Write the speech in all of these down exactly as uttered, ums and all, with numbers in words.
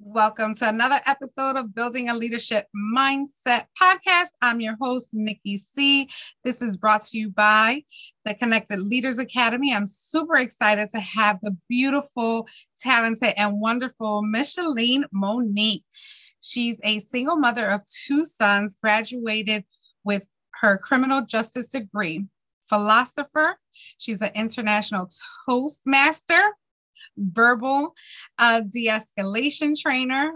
Welcome to another episode of Building a Leadership Mindset Podcast. I'm your host, Nikki C. This is brought to you by the Connected Leaders Academy. I'm super excited to have the beautiful, talented, and wonderful Mysoline Monique. She's a single mother of two sons, graduated with her criminal justice degree, philosopher. She's an international Toastmaster, verbal uh, de-escalation trainer,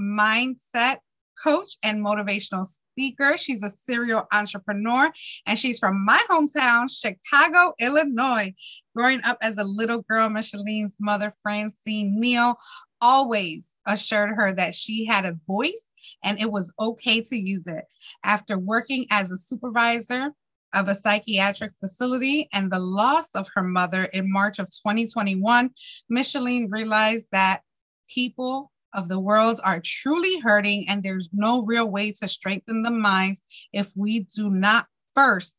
mindset coach, and motivational speaker. She's a serial entrepreneur, and she's from my hometown, Chicago, Illinois. Growing up as a little girl, Mysoline's mother, Francine Neal, always assured her that she had a voice and it was okay to use it. After working as a supervisor of a psychiatric facility and the loss of her mother in March of twenty twenty-one, Mysoline realized that people of the world are truly hurting, and there's no real way to strengthen the minds if we do not first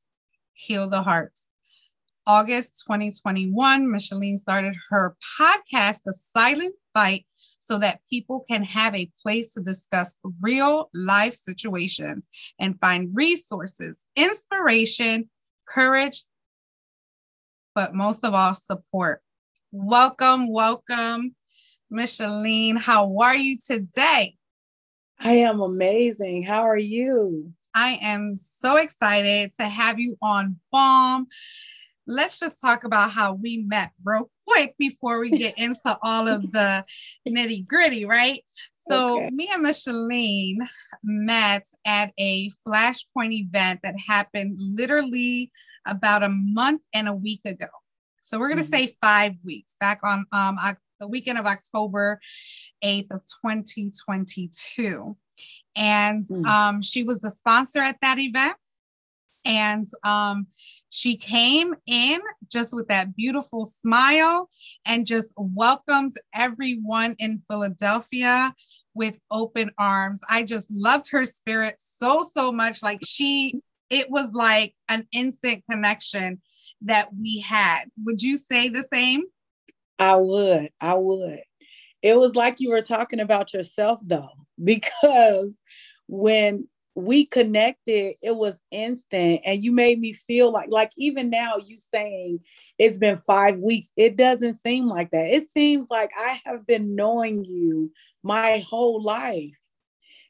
heal the hearts. August twenty twenty-one, Mysoline started her podcast, The Silent Fight, so that people can have a place to discuss real life situations and find resources, inspiration, courage, but most of all, support. Welcome, welcome, Mysoline. How are you today? I am amazing. How are you? I am so excited to have you on Bomb. Let's just talk about how we met real quick before we get into all of the nitty gritty, right? So okay. Me and Mysoline met at a Flashpoint event that happened literally about a month and a week ago. So we're going to mm-hmm. say five weeks back on um, the weekend of October eighth of twenty twenty-two. And mm-hmm. um, she was the sponsor at that event. And um, she came in just with that beautiful smile and just welcomed everyone in Philadelphia with open arms. I just loved her spirit so, so much. Like she, it was like an instant connection that we had. Would you say the same? I would. I would. It was like you were talking about yourself, though, because when we connected, it was instant, and you made me feel like, like even now you saying it's been five weeks, it doesn't seem like that. It seems like I have been knowing you my whole life.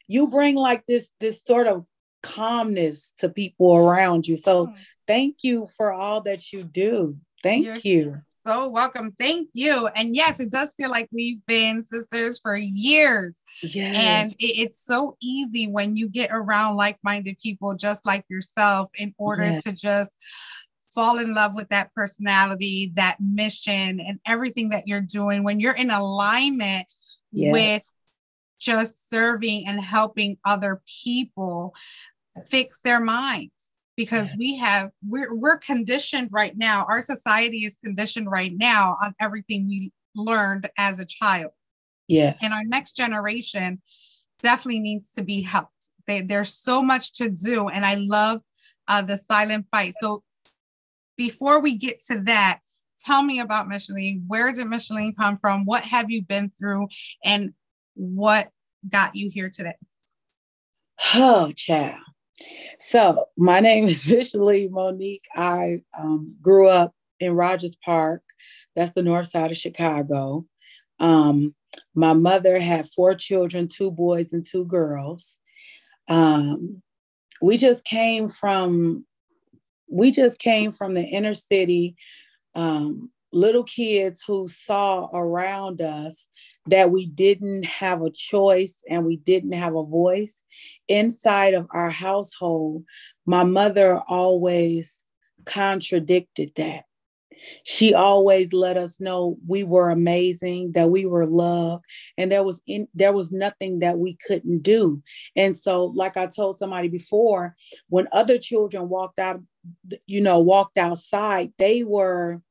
You bring like this, this sort of calmness to people around you. So thank you for all that you do. Thank You're- you. So welcome. Thank you. And yes, it does feel like we've been sisters for years. Yes. And it, it's so easy when you get around like-minded people, just like yourself, in order yes. to just fall in love with that personality, that mission, and everything that you're doing when you're in alignment yes. with just serving and helping other people yes. fix their minds. Because we have, we're, we're conditioned right now. Our society is conditioned right now on everything we learned as a child. Yes. And our next generation definitely needs to be helped. They, there's so much to do. And I love uh, the Silent Fight. So before we get to that, tell me about Mysoline. Where did Mysoline come from? What have you been through? And what got you here today? Oh, child. So my name is Mysoline Monique. I um, grew up in Rogers Park. That's the north side of Chicago. Um, my mother had four children, two boys and two girls. Um, we just came from, we just came from the inner city, um, little kids who saw around us that we didn't have a choice and we didn't have a voice. Inside of our household, my mother always contradicted that. She always let us know we were amazing, that we were loved, and there was in, there was nothing that we couldn't do. And so, like I told somebody before, when other children walked out, you know, walked outside, they were,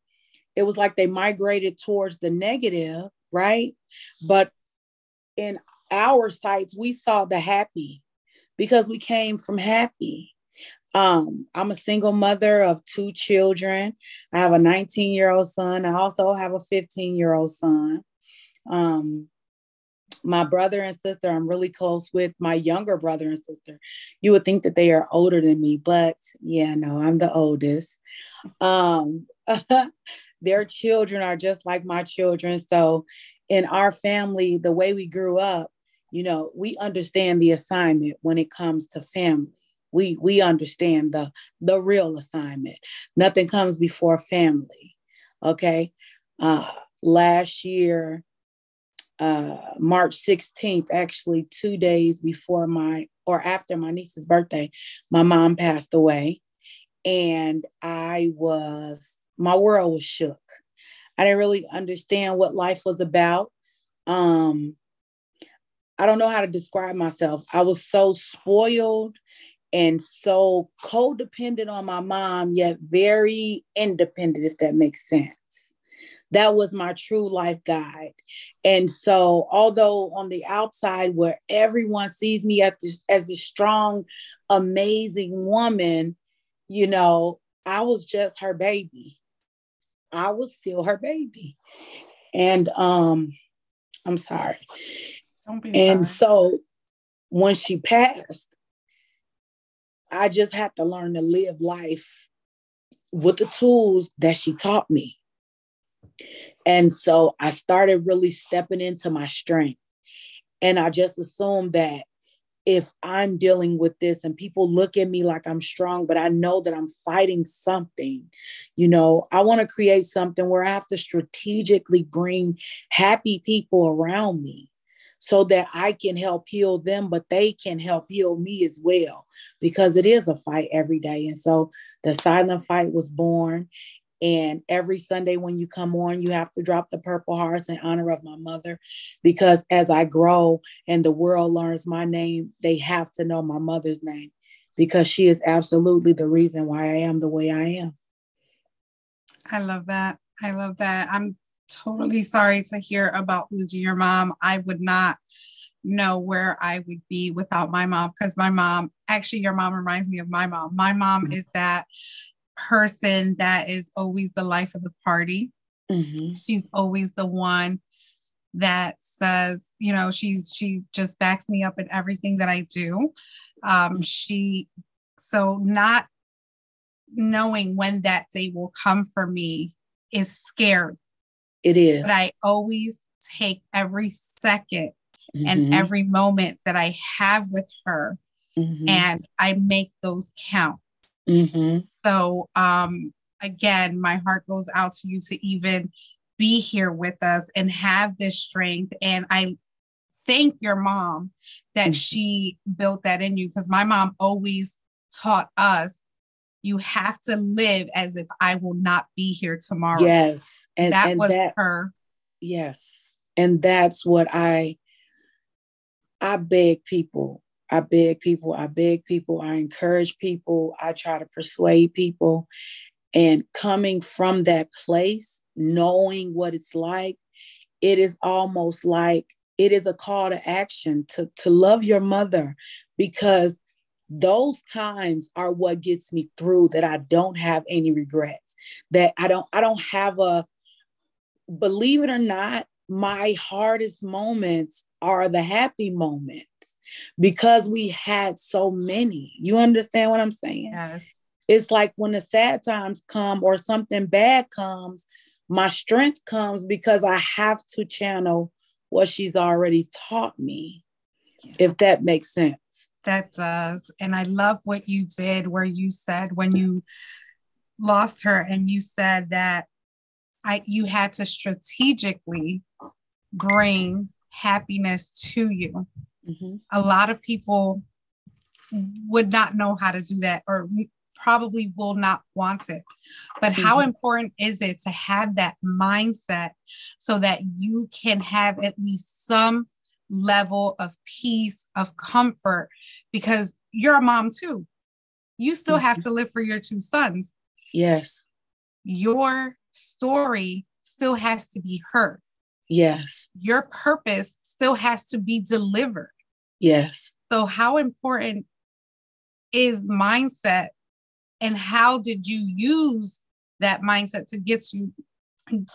it was like they migrated towards the negative, right? But in our sights, we saw the happy because we came from happy. Um, I'm a single mother of two children. I have a nineteen-year-old son. I also have a fifteen-year-old son. Um, my brother and sister, I'm really close with my younger brother and sister. You would think that they are older than me, but yeah, no, I'm the oldest. Um, their children are just like my children. So in our family, the way we grew up, you know, we understand the assignment when it comes to family. We we understand the, the real assignment. Nothing comes before family. Okay. Uh, last year, uh, March sixteenth, actually two days before my, or after my niece's birthday, my mom passed away. And I was, my world was shook. I didn't really understand what life was about. Um, I don't know how to describe myself. I was so spoiled and so codependent on my mom, yet very independent, if that makes sense. That was my true life guide. And so although on the outside where everyone sees me as this, as this strong, amazing woman, you know, I was just her baby. I was still her baby. And um, I'm sorry. Don't be and sorry. So when she passed, I just had to learn to live life with the tools that she taught me. And so I started really stepping into my strength. And I just assumed that if I'm dealing with this and people look at me like I'm strong, but I know that I'm fighting something, you know, I want to create something where I have to strategically bring happy people around me so that I can help heal them, but they can help heal me as well, because it is a fight every day. And so the Silent Fight was born. And every Sunday when you come on, you have to drop the purple hearts in honor of my mother, because as I grow and the world learns my name, they have to know my mother's name, because she is absolutely the reason why I am the way I am. I love that. I love that. I'm totally sorry to hear about losing your mom. I would not know where I would be without my mom, because my mom, actually, your mom reminds me of my mom. My mom is that person that is always the life of the party. Mm-hmm. She's always the one that says, you know, she's, she just backs me up in everything that I do. Um, she, so not knowing when that day will come for me is scary. It is. But I always take every second mm-hmm. and every moment that I have with her mm-hmm. and I make those count. Mm-hmm. So, um, again, my heart goes out to you to even be here with us and have this strength. And I thank your mom that mm-hmm. she built that in you, because my mom always taught us, you have to live as if I will not be here tomorrow. Yes. And that and was that, her. Yes. And that's what I, I beg people. I beg people, I beg people, I encourage people, I try to persuade people. And coming from that place, knowing what it's like, it is almost like it is a call to action to, to love your mother, because those times are what gets me through, that I don't have any regrets, that I don't, I don't have a, believe it or not, my hardest moments are the happy moments, because we had so many. You understand what I'm saying? Yes. It's like when the sad times come or something bad comes, my strength comes, because I have to channel what she's already taught me, yeah. if that makes sense. That does. And I love what you did, where you said when you lost her and you said that I, you had to strategically bring happiness to you. Mm-hmm. A lot of people would not know how to do that, or probably will not want it. But mm-hmm. how important is it to have that mindset so that you can have at least some level of peace, of comfort, because you're a mom too. You still mm-hmm. have to live for your two sons. Yes. Your story still has to be heard. Yes. Your purpose still has to be delivered. Yes. So how important is mindset, and how did you use that mindset to get you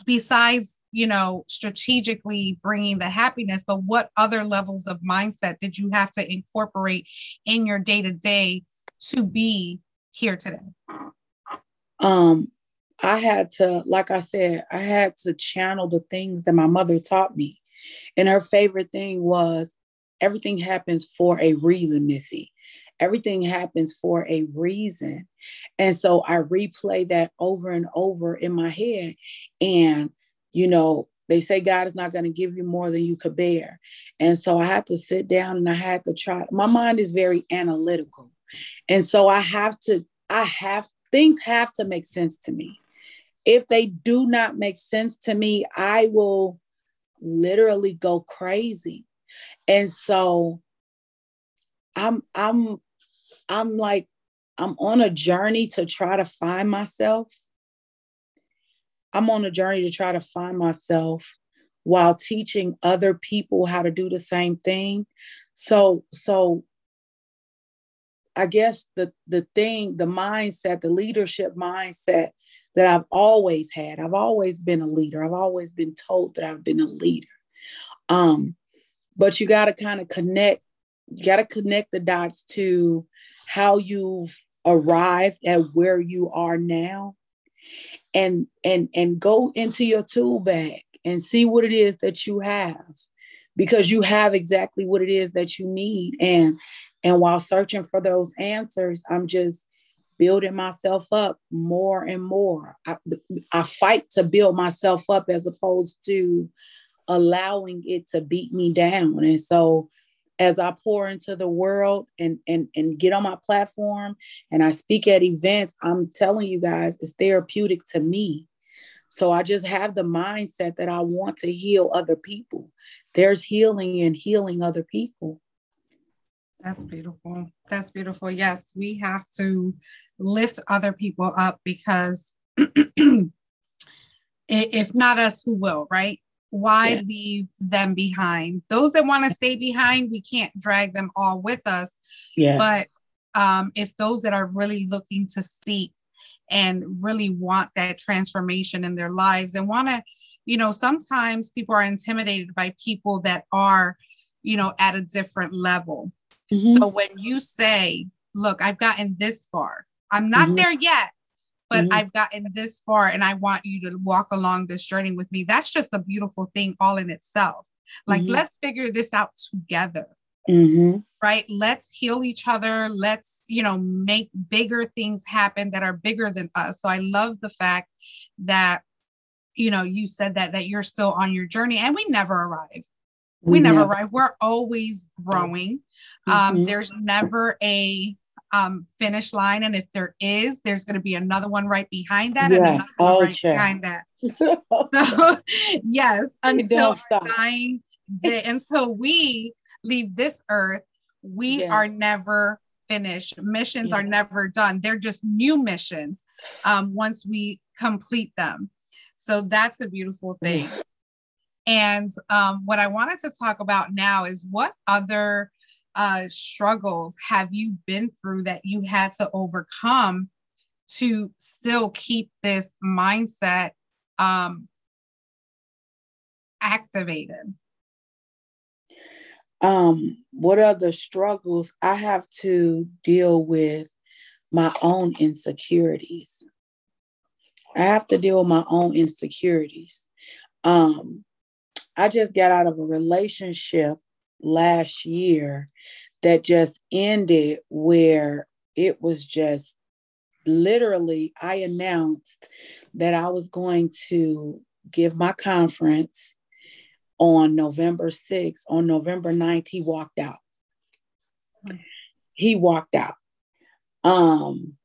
besides, you know, strategically bringing the happiness, but what other levels of mindset did you have to incorporate in your day-to-day to be here today? Um, I had to, like I said, I had to channel the things that my mother taught me. And her favorite thing was, everything happens for a reason, Missy. Everything happens for a reason. And so I replay that over and over in my head. And, you know, they say God is not going to give you more than you could bear. And so I had to sit down and I had to try. My mind is very analytical. And so I have to, I have, things have to make sense to me. If they do not make sense to me, I will literally go crazy. And so I'm, I'm, I'm like, I'm on a journey to try to find myself. I'm on a journey to try to find myself while teaching other people how to do the same thing. So, so I guess the, the thing, the mindset, the leadership mindset that I've always had, I've always been a leader. I've always been told that I've been a leader. Um, but you got to kind of connect You got to connect the dots to how you've arrived at where you are now, and, and, and go into your tool bag and see what it is that you have, because you have exactly what it is that you need. And, and while searching for those answers, I'm just building myself up more and more. I, I fight to build myself up as opposed to allowing it to beat me down. And so, as I pour into the world and, and, and get on my platform and I speak at events, I'm telling you guys, it's therapeutic to me. So I just have the mindset that I want to heal other people. There's healing in healing other people. That's beautiful. That's beautiful. Yes, we have to lift other people up, because if not us, who will, right? Why yeah. leave them behind? Those that want to stay behind, we can't drag them all with us. Yes. But um, if those that are really looking to seek and really want that transformation in their lives and want to, you know, sometimes people are intimidated by people that are, you know, at a different level. Mm-hmm. So when you say, look, I've gotten this far, I'm not mm-hmm. there yet, but mm-hmm. I've gotten this far and I want you to walk along this journey with me. That's just a beautiful thing all in itself. Like, mm-hmm. let's figure this out together, mm-hmm. right? Let's heal each other. Let's, you know, make bigger things happen that are bigger than us. So I love the fact that, you know, you said that, that you're still on your journey, and we never arrive. We mm-hmm. never arrive. We're always growing. Um, mm-hmm. There's never a, Um, finish line. And if there is, there's going to be another one right behind that. Yes. And another oh, one right sure. behind that. So, yes, until our dying day, until we leave this earth, we yes. are never finished. Missions yes. are never done. They're just new missions um, once we complete them. So that's a beautiful thing. And um, what I wanted to talk about now is what other uh, struggles have you been through that you had to overcome to still keep this mindset, um, activated? Um, what are the struggles? I have to deal with my own insecurities. I have to deal with my own insecurities. Um, I just got out of a relationship last year that just ended, where it was just literally, I announced that I was going to give my conference on November sixth. On November ninth, he walked out. He walked out. Um,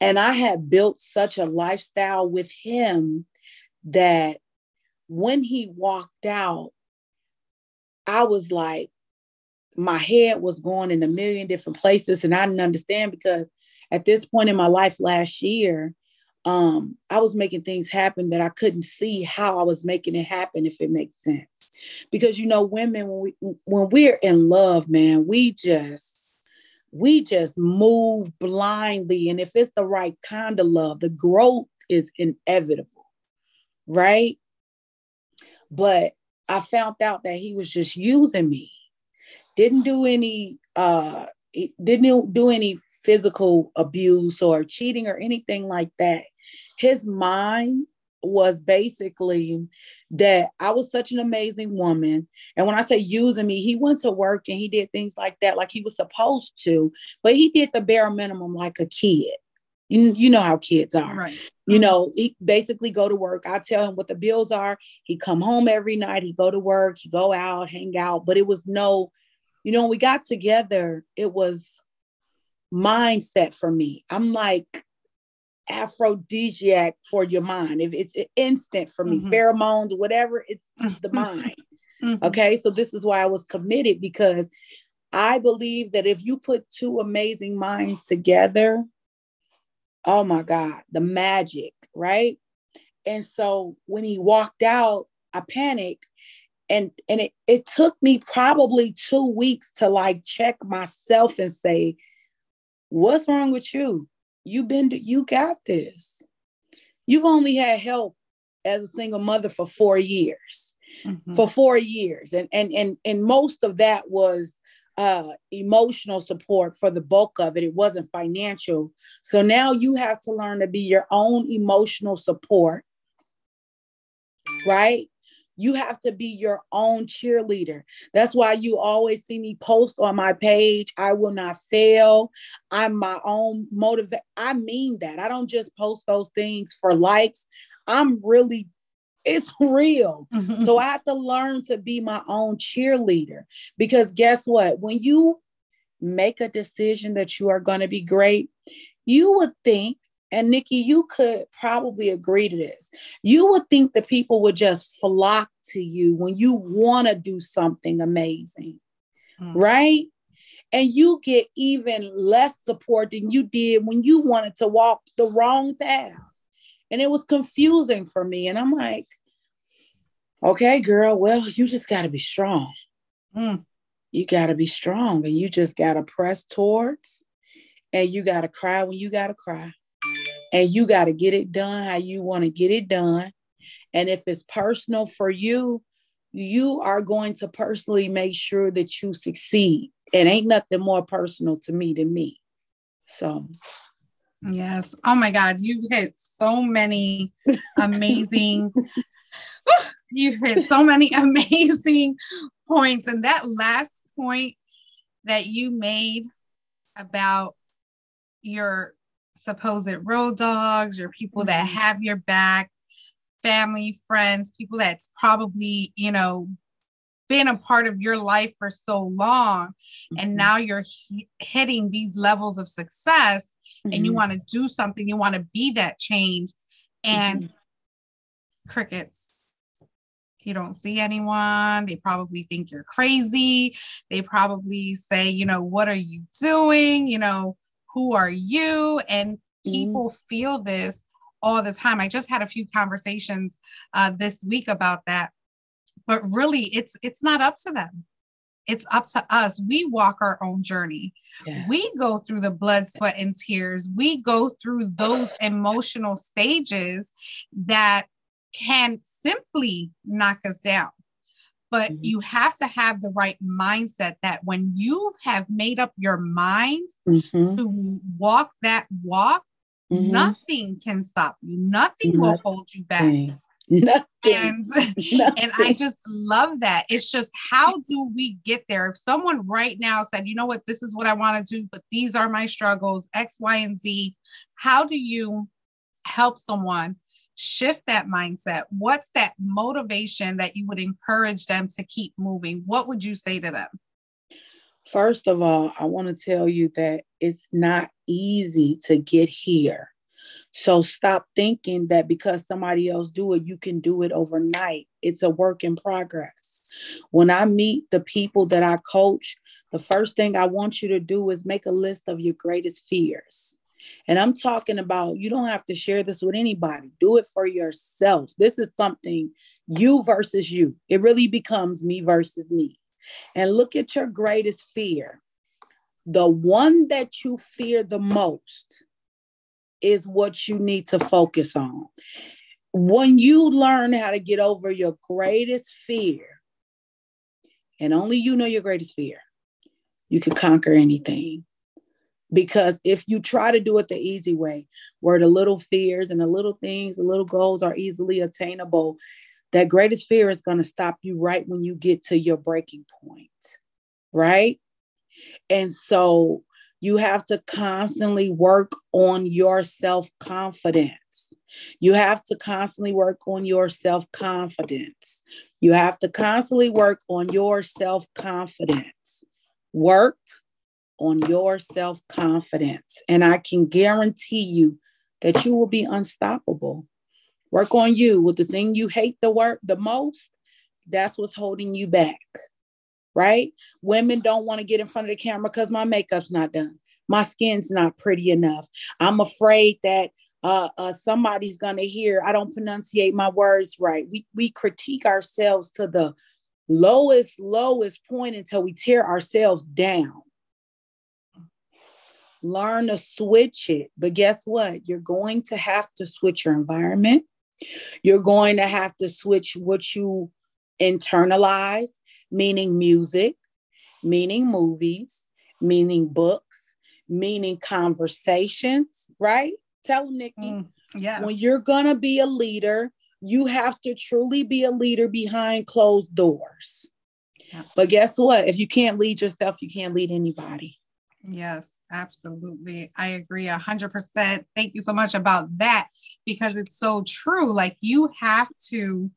and I had built such a lifestyle with him that when he walked out, I was like, my head was going in a million different places, and I didn't understand, because at this point in my life last year, um, I was making things happen that I couldn't see how I was making it happen, if it makes sense. Because, you know, women, when, we, when we're in love, man, we just, we just move blindly. And if it's the right kind of love, the growth is inevitable. right? But I found out that he was just using me. Didn't do any, uh, didn't do any physical abuse or cheating or anything like that. His mind was basically that I was such an amazing woman. And when I say using me, he went to work and he did things like that, like he was supposed to, but he did the bare minimum like a kid. You, you know how kids are, right? You know, he basically go to work. I tell him what the bills are. He come home every night. He go to work, he go out, hang out, but it was no, you know, when we got together, it was mindset for me. I'm like, aphrodisiac for your mind. If it's instant for me, mm-hmm. pheromones, whatever, it's the mind. Mm-hmm. Okay. So this is why I was committed, because I believe that if you put two amazing minds together, oh my God, the magic, right? And so when he walked out, I panicked, and, and it, it took me probably two weeks to like check myself and say, what's wrong with you? You've been, you got this. You've only had help as a single mother for four years, mm-hmm. for four years. And, and, and, and most of that was uh, emotional support for the bulk of it. It wasn't financial. So now you have to learn to be your own emotional support, right? You have to be your own cheerleader. That's why you always see me post on my page, I will not fail. I'm my own motivator. I mean that. I don't just post those things for likes. I'm really, it's real. Mm-hmm. So I have to learn to be my own cheerleader, because guess what? When you make a decision that you are going to be great, you would think, and Nikki, you could probably agree to this, you would think that people would just flock to you when you want to do something amazing, mm. right? And you get even less support than you did when you wanted to walk the wrong path. And it was confusing for me. And I'm like, okay, girl, well, you just got to be strong. Mm. You got to be strong, and you just got to press towards, and you got to cry when you got to cry. And you got to get it done how you want to get it done. And if it's personal for you, you are going to personally make sure that you succeed. And ain't nothing more personal to me than me. So. Yes. Oh my God. You hit so many amazing, you hit so many amazing points. And that last point that you made about your supposed road dogs, or people that have your back, family, friends, people that's probably, you know, been a part of your life for so long. Mm-hmm. And now you're he- hitting these levels of success, mm-hmm. and you want to do something, you want to be that change, and mm-hmm. crickets. You don't see anyone. They probably think you're crazy. They probably say, you know, what are you doing? You know, who are you? And people mm. feel this all the time. I just had a few conversations uh, this week about that, but really it's, it's not up to them. It's up to us. We walk our own journey. Yeah. We go through the blood, sweat, and tears. We go through those emotional stages that can simply knock us down. But mm-hmm. you have to have the right mindset that when you have made up your mind mm-hmm. to walk that walk, mm-hmm. nothing can stop you. Nothing, nothing will hold you back. Nothing. And, nothing. And I just love that. It's just, how do we get there? If someone right now said, you know what, this is what I want to do, but these are my struggles, X, Y, and Z. How do you help someone shift that mindset? What's that motivation that you would encourage them to keep moving? What would you say to them? First of all, I want to tell you that it's not easy to get here. So stop thinking that because somebody else do it, you can do it overnight. It's a work in progress. When I meet the people that I coach, the first thing I want you to do is make a list of your greatest fears. And I'm talking about, you don't have to share this with anybody. Do it for yourself. This is something you versus you. It really becomes me versus me. And look at your greatest fear. The one that you fear the most is what you need to focus on. when you learn how to get over your greatest fear, and only you know your greatest fear, you can conquer anything. Because if you try to do it the easy way, where the little fears and the little things, the little goals are easily attainable, that greatest fear is going to stop you right when you get to your breaking point, right? And so you have to constantly work on your self-confidence. You have to constantly work on your self-confidence. You have to constantly work on your self-confidence. Work on your self-confidence. And I can guarantee you that you will be unstoppable. Work on you with the thing you hate the work the most. That's what's holding you back, right? Women don't want to get in front of the camera because my makeup's not done. My skin's not pretty enough. I'm afraid that Uh, uh, somebody's going to hear, I don't pronunciate my words right. We we critique ourselves to the lowest, lowest point until we tear ourselves down. Learn to switch it. But guess what? You're going to have to switch your environment. You're going to have to switch what you internalize, meaning music, meaning movies, meaning books, meaning conversations, right? Tell them, Nikki, mm, yeah. When you're going to be a leader, you have to truly be a leader behind closed doors. Yeah. But guess what? If you can't lead yourself, you can't lead anybody. Yes, absolutely. I agree a hundred percent. Thank you so much about that, because it's so true. Like, you have to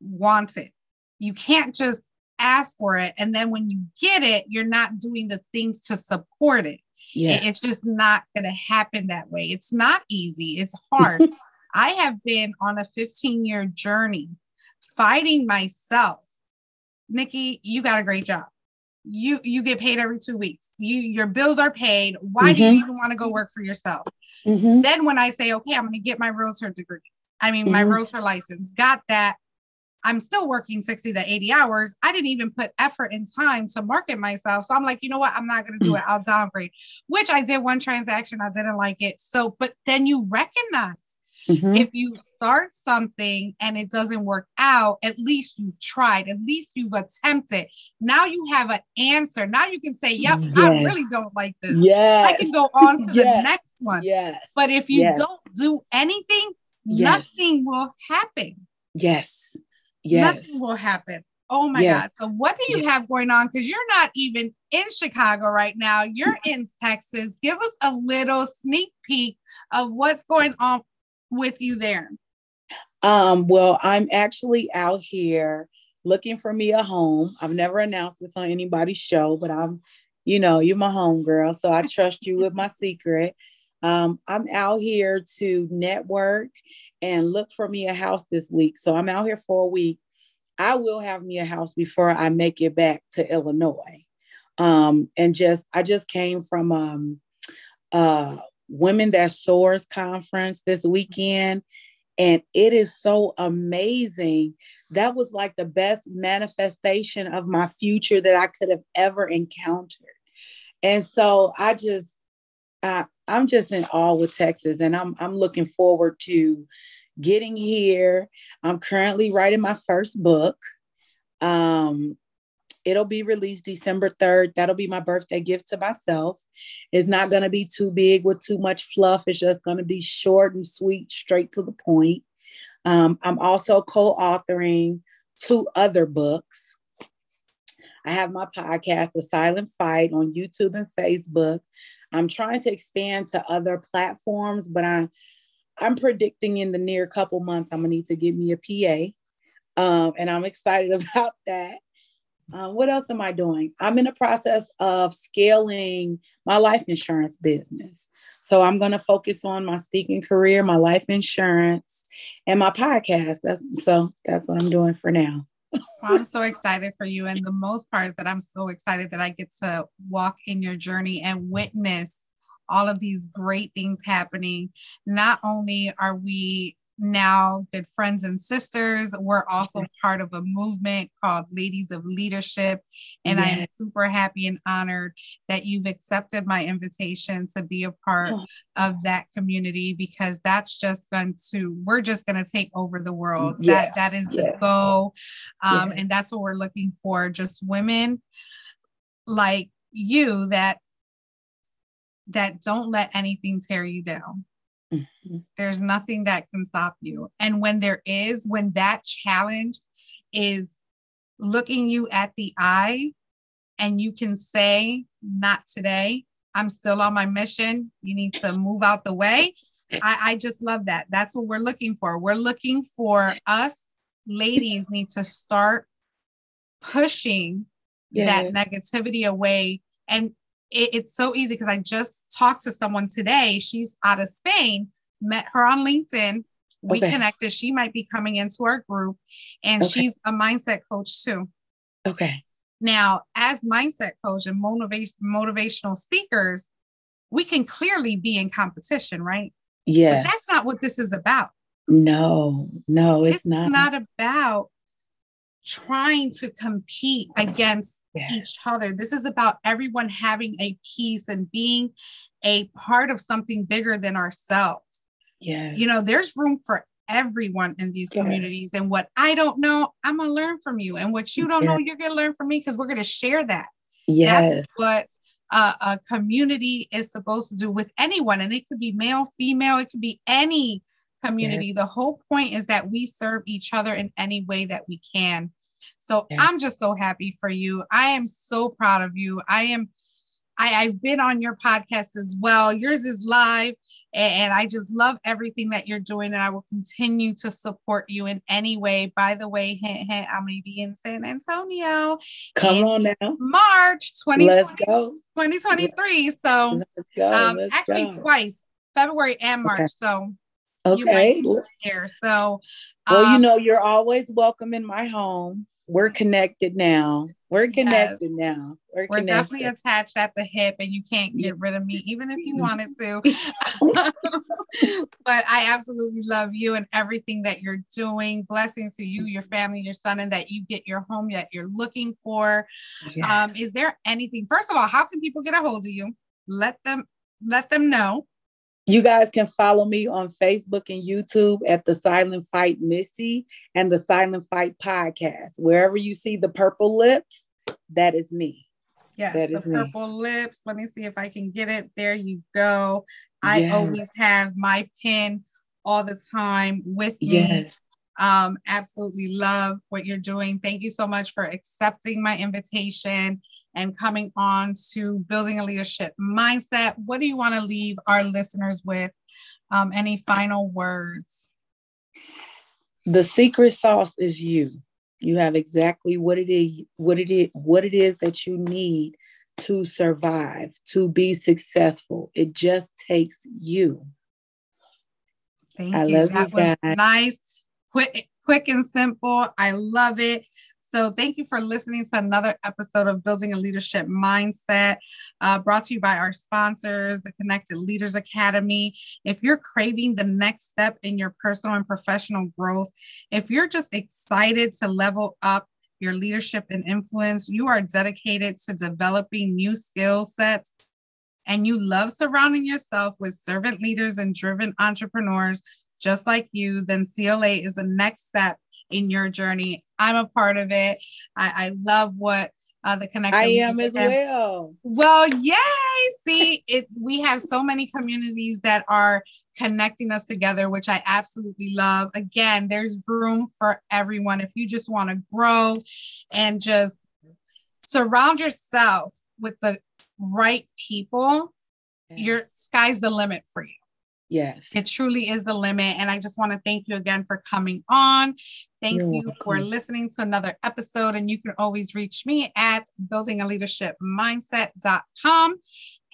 want it. You can't just ask for it. And then when you get it, you're not doing the things to support it. Yes. It's just not going to happen that way. It's not easy. It's hard. I have been on a fifteen year journey fighting myself. Nikki, you got a great job. You, you get paid every two weeks. You, your bills are paid. Why mm-hmm. do you even want to go work for yourself? Mm-hmm. Then when I say, okay, I'm going to get my realtor degree. I mean, mm-hmm. my realtor license, got that. I'm still working sixty to eighty hours. I didn't even put effort and time to market myself. So I'm like, you know what? I'm not going to do it. I'll downgrade, which I did one transaction. I didn't like it. So, but then you recognize mm-hmm. if you start something and it doesn't work out, at least you've tried, at least you've attempted. Now you have an answer. Now you can say, yep, yes. I really don't like this. Yes. I can go on to yes. the next one. Yes. But if you yes. don't do anything, yes. nothing will happen. Yes. Yes. Nothing will happen. Oh my yes. God. So what do you yes. have going on? Because you're not even in Chicago right now. You're in Texas. Give us a little sneak peek of what's going on with you there. Um, well, I'm actually out here looking for me a home. I've never announced this on anybody's show, but I'm, you know, you're my home girl. So I trust you with my secret. Um, I'm out here to network and look for me a house this week. So I'm out here for a week. I will have me a house before I make it back to Illinois. Um, and just, I just came from um, uh, Women That Soars conference this weekend. And it is so amazing. That was like the best manifestation of my future that I could have ever encountered. And so I just, I, I'm just in awe with Texas, and I'm I'm looking forward to getting here. I'm currently writing my first book. Um, it'll be released December third. That'll be my birthday gift to myself. It's not going to be too big with too much fluff. It's just going to be short and sweet, straight to the point. Um, I'm also co-authoring two other books. I have my podcast, The Silent Fight, on YouTube and Facebook. I'm trying to expand to other platforms, but I, I'm predicting in the near couple months, I'm going to need to get me a P A. Um, and I'm excited about that. Um, what else am I doing? I'm in the process of scaling my life insurance business. So I'm going to focus on my speaking career, my life insurance, and my podcast. That's, so that's what I'm doing for now. Well, I'm so excited for you. And the most part is that I'm so excited that I get to walk in your journey and witness all of these great things happening. Not only are we now good friends and sisters. We're also part of a movement called Ladies of Leadership. And yes. I am super happy and honored that you've accepted my invitation to be a part oh. of that community, because that's just going to, we're just going to take over the world. Yes. That That is the yes. goal. Um, yes. And that's what we're looking for. Just women like you that, that don't let anything tear you down. Mm-hmm. There's nothing that can stop you. And when there is, when that challenge is looking you at the eye and you can say, not today, I'm still on my mission. You need to move out the way. I, I just love that. That's what we're looking for. We're looking for us. Ladies need to start pushing yeah. that negativity away. And it's so easy, because I just talked to someone today. She's out of Spain, met her on LinkedIn. We okay. connected. She might be coming into our group, and okay. she's a mindset coach too. Okay. Now, as mindset coach and motiva- motivational speakers, we can clearly be in competition, right? Yeah. But that's not what this is about. No, no, it's, it's not. It's not about trying to compete against yes. each other. This is about everyone having a piece and being a part of something bigger than ourselves. Yes. You know, there's room for everyone in these yes. communities. And what I don't know, I'm going to learn from you. And what you don't yes. know, you're going to learn from me, because we're going to share that. Yes. That's what uh, a community is supposed to do with anyone. And it could be male, female, it could be any community. Yes. The whole point is that we serve each other in any way that we can. So yes. I'm just so happy for you. I am so proud of you. I am, I, I've been on your podcast as well. Yours is live, and, and I just love everything that you're doing. And I will continue to support you in any way. By the way, hint, hint, I may be in San Antonio. Come in on now. March twenty twenty-three. Let's go. twenty twenty-three. So Let's go. Um, Let's actually go. Twice, February and March. Okay. So Okay. You might be here. So, well, um, you know, you're always welcome in my home. We're connected now. We're connected yes. now. We're, We're connected. Definitely attached at the hip, and you can't get rid of me, even if you wanted to. But I absolutely love you and everything that you're doing. Blessings to you, your family, your son, and that you get your home that you're looking for. Yes. Um, is there anything? First of all, how can people get a hold of you? Let them let them know. You guys can follow me on Facebook and YouTube at The Silent Fight Missy and The Silent Fight Podcast. Wherever you see the purple lips, that is me. Yes, that the is purple me. Lips. Let me see if I can get it. There you go. I yes. always have my pin all the time with me. Yes. Um, absolutely love what you're doing. Thank you so much for accepting my invitation and coming on to Building a Leadership Mindset. What do you want to leave our listeners with? Um, any final words? The secret sauce is you. You have exactly what it is, what it is, what it is that you need to survive, to be successful. It just takes you. Thank I you. Love that you was guys. Nice, quick, quick and simple. I love it. So thank you for listening to another episode of Building a Leadership Mindset, uh, brought to you by our sponsors, the Connected Leaders Academy. If you're craving the next step in your personal and professional growth, if you're just excited to level up your leadership and influence, you are dedicated to developing new skill sets, and you love surrounding yourself with servant leaders and driven entrepreneurs just like you, then C L A is the next step in your journey. I'm a part of it. I, I love what uh, the Connected I am as have. well. Well, yay! See, it. we have so many communities that are connecting us together, which I absolutely love. Again, there's room for everyone. If you just want to grow and just surround yourself with the right people, yes. your sky's the limit for you. Yes. It truly is the limit. And I just want to thank you again for coming on. Thank You're you welcome. For listening to another episode. And you can always reach me at building a leadership mindset dot com.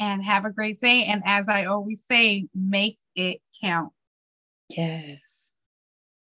And have a great day. And as I always say, make it count. Yes.